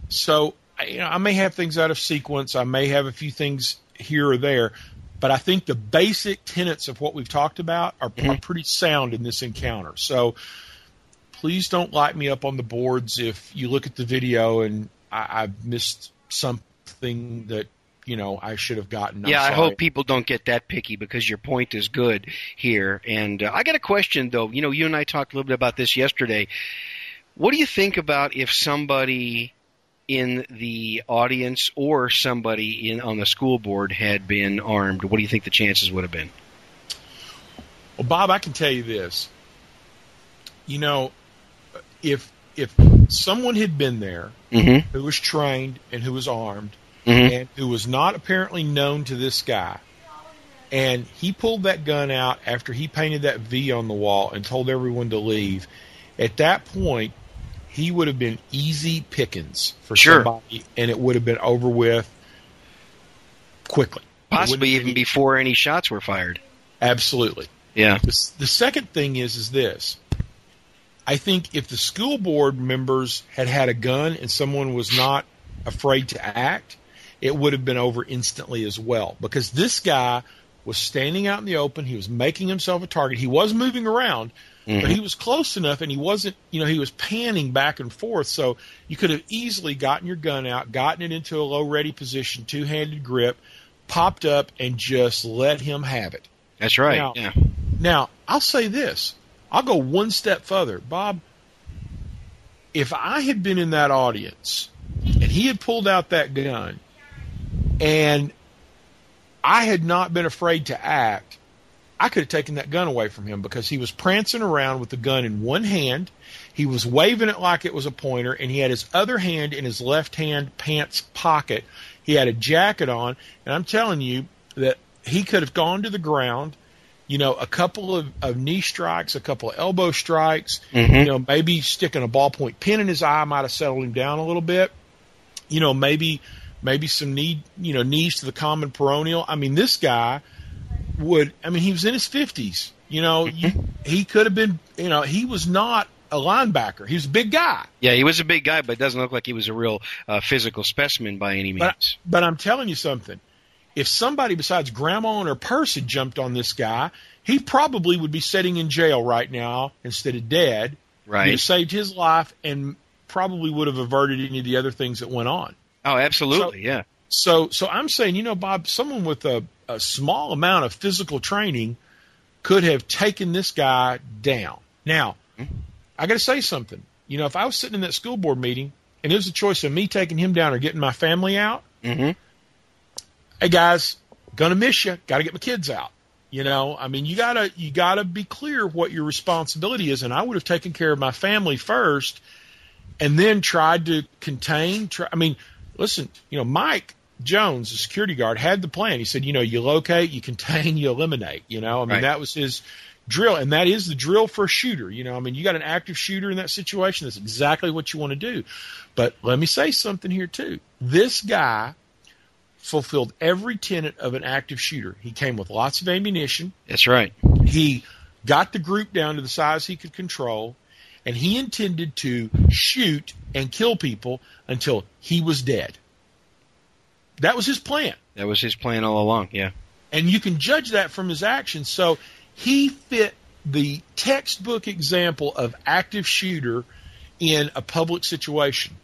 So, you know, I may have things out of sequence. I may have a few things here or there, but I think the basic tenets of what we've talked about are, mm-hmm. are pretty sound in this encounter. So, please don't light me up on the boards if you look at the video and I, I've missed something that, you know, I should have gotten. I'm yeah, sorry. I hope people don't get that picky, because your point is good here. And uh, I got a question, though. You know, you and I talked a little bit about this yesterday. What do you think about if somebody in the audience or somebody in on the school board had been armed? What do you think the chances would have been? Well, Bob, I can tell you this. You know, If if someone had been there, mm-hmm. who was trained and who was armed, mm-hmm. and who was not apparently known to this guy, and he pulled that gun out after he painted that V on the wall and told everyone to leave, at that point he would have been easy pickings for sure. somebody, and it would have been over with quickly. Possibly even any- before any shots were fired. Absolutely. Yeah. The, the second thing is is this. I think if the school board members had had a gun and someone was not afraid to act, it would have been over instantly as well, because this guy was standing out in the open. He was making himself a target. He was moving around, mm-hmm. but he was close enough, and he wasn't, you know, he was panning back and forth. So you could have easily gotten your gun out, gotten it into a low ready position, two-handed grip, popped up, and just let him have it. That's right. Now, yeah. now I'll say this. I'll go one step further. Bob, if I had been in that audience and he had pulled out that gun and I had not been afraid to act, I could have taken that gun away from him, because he was prancing around with the gun in one hand. He was waving it like it was a pointer, and he had his other hand in his left hand pants pocket. He had a jacket on, and I'm telling you that he could have gone to the ground. You know, a couple of, of knee strikes, a couple of elbow strikes, mm-hmm. you know, maybe sticking a ballpoint pen in his eye might have settled him down a little bit. You know, maybe maybe some knee, you know, knees to the common peroneal. I mean, this guy would, I mean, he was in his fifties. You know, mm-hmm. you, he could have been, you know, he was not a linebacker. He was a big guy. Yeah, he was a big guy, but it doesn't look like he was a real uh, physical specimen by any means. But, but I'm telling you something. If somebody besides Grandma and her purse had jumped on this guy, he probably would be sitting in jail right now instead of dead. Right. He would have saved his life and probably would have averted any of the other things that went on. Oh, absolutely, so, yeah. So so I'm saying, you know, Bob, someone with a, a small amount of physical training could have taken this guy down. Now, mm-hmm. I got to say something. You know, if I was sitting in that school board meeting and it was a choice of me taking him down or getting my family out, mm-hmm. hey guys, gonna miss you. Got to get my kids out. You know, I mean, you gotta you gotta be clear what your responsibility is. And I would have taken care of my family first, and then tried to contain. Try, I mean, listen, you know, Mike Jones, the security guard, had the plan. He said, you know, you locate, you contain, you eliminate. You know, I mean, right. that was his drill, and that is the drill for a shooter. You know, I mean, you got an active shooter in that situation. That's exactly what you want to do. But let me say something here too. This guy fulfilled every tenet of an active shooter. He came with lots of ammunition. That's right. He got the group down to the size he could control. and he intended to shoot and kill people until he was dead. That was his plan. That was his plan all along, yeah. And you can judge that from his actions. So he fit the textbook example of active shooter in a public situation.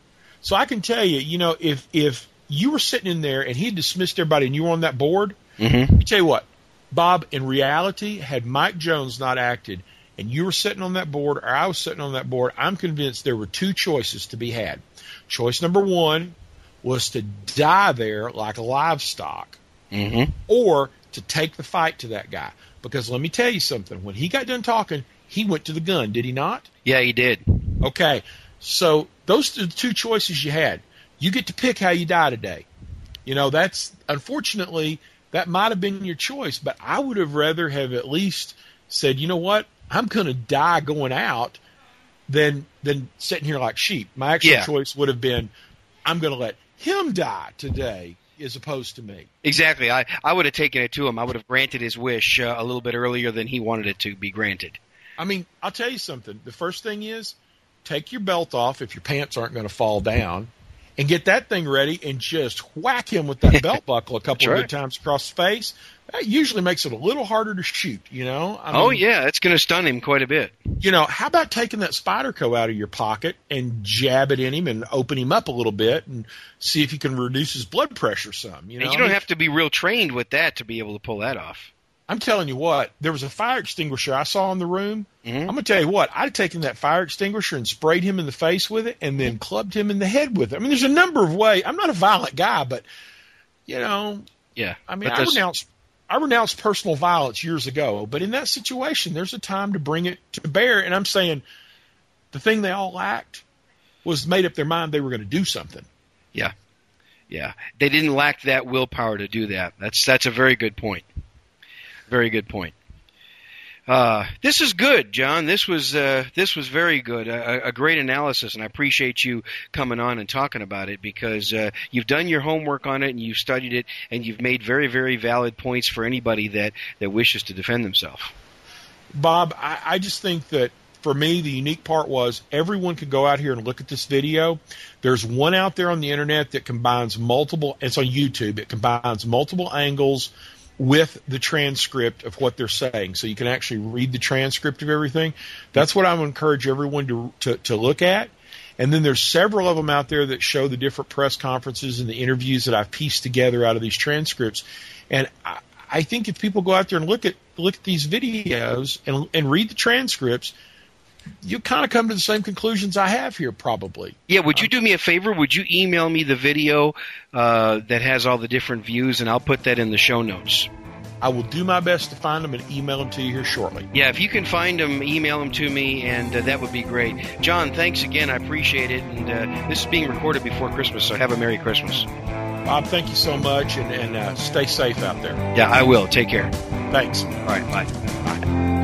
So I can tell you, you know, if if you were sitting in there and he had dismissed everybody and you were on that board, mm-hmm. let me tell you what, Bob, in reality, had Mike Jones not acted and you were sitting on that board or I was sitting on that board, I'm convinced there were two choices to be had. Choice number one was to die there like livestock mm-hmm. or to take the fight to that guy. Because let me tell you something. When he got done talking, he went to the gun, did he not? Yeah, he did. Okay. So those are the two choices you had. You get to pick how you die today. You know, that's unfortunately that might have been your choice, but I would have rather have at least said, you know what, I'm going to die going out than than sitting here like sheep. My actual yeah. choice would have been, I'm going to let him die today as opposed to me. Exactly. I, I would have taken it to him. I would have granted his wish uh, a little bit earlier than he wanted it to be granted. I mean, I'll tell you something. The first thing is take your belt off if your pants aren't going to fall down and get that thing ready and just whack him with that belt buckle a couple That's of right. good times across the face. That usually makes it a little harder to shoot, you know? I mean, oh, yeah. It's going to stun him quite a bit. You know, how about taking that Spyderco out of your pocket and jab it in him and open him up a little bit and see if you can reduce his blood pressure some, you know? And you don't I mean, have to be real trained with that to be able to pull that off. I'm telling you what, there was a fire extinguisher I saw in the room. Mm-hmm. I'm going to tell you what, I'd have taken that fire extinguisher and sprayed him in the face with it and then clubbed him in the head with it. I mean, there's a number of ways. I'm not a violent guy, but, you know, yeah. I mean, I renounced, I renounced personal violence years ago. But in that situation, there's a time to bring it to bear. And I'm saying the thing they all lacked was made up their mind they were going to do something. Yeah. Yeah. They didn't lack that willpower to do that. That's that's a very good point. Very good point. Uh, this is good, John. This was uh, this was very good, a, a great analysis, and I appreciate you coming on and talking about it because uh, you've done your homework on it and you've studied it and you've made very, very valid points for anybody that, that wishes to defend themselves. Bob, I, I just think that for me the unique part was everyone could go out here and look at this video. There's one out there on the Internet that combines multiple – it's on YouTube. It combines multiple angles – with the transcript of what they're saying. So you can actually read the transcript of everything. That's what I would encourage everyone to, to to look at. And then there's several of them out there that show the different press conferences and the interviews that I've pieced together out of these transcripts. And I, I think if people go out there and look at look at these videos and and read the transcripts, you kind of come to the same conclusions I have here probably. Yeah, would you do me a favor? Would you email me the video uh, that has all the different views, and I'll put that in the show notes. I will do my best to find them and email them to you here shortly. Yeah, if you can find them, email them to me, and uh, that would be great. John, thanks again. I appreciate it. And uh, this is being recorded before Christmas, so have a Merry Christmas. Bob, thank you so much, and, and uh, stay safe out there. Yeah, I will. Take care. Thanks. All right, bye. Bye.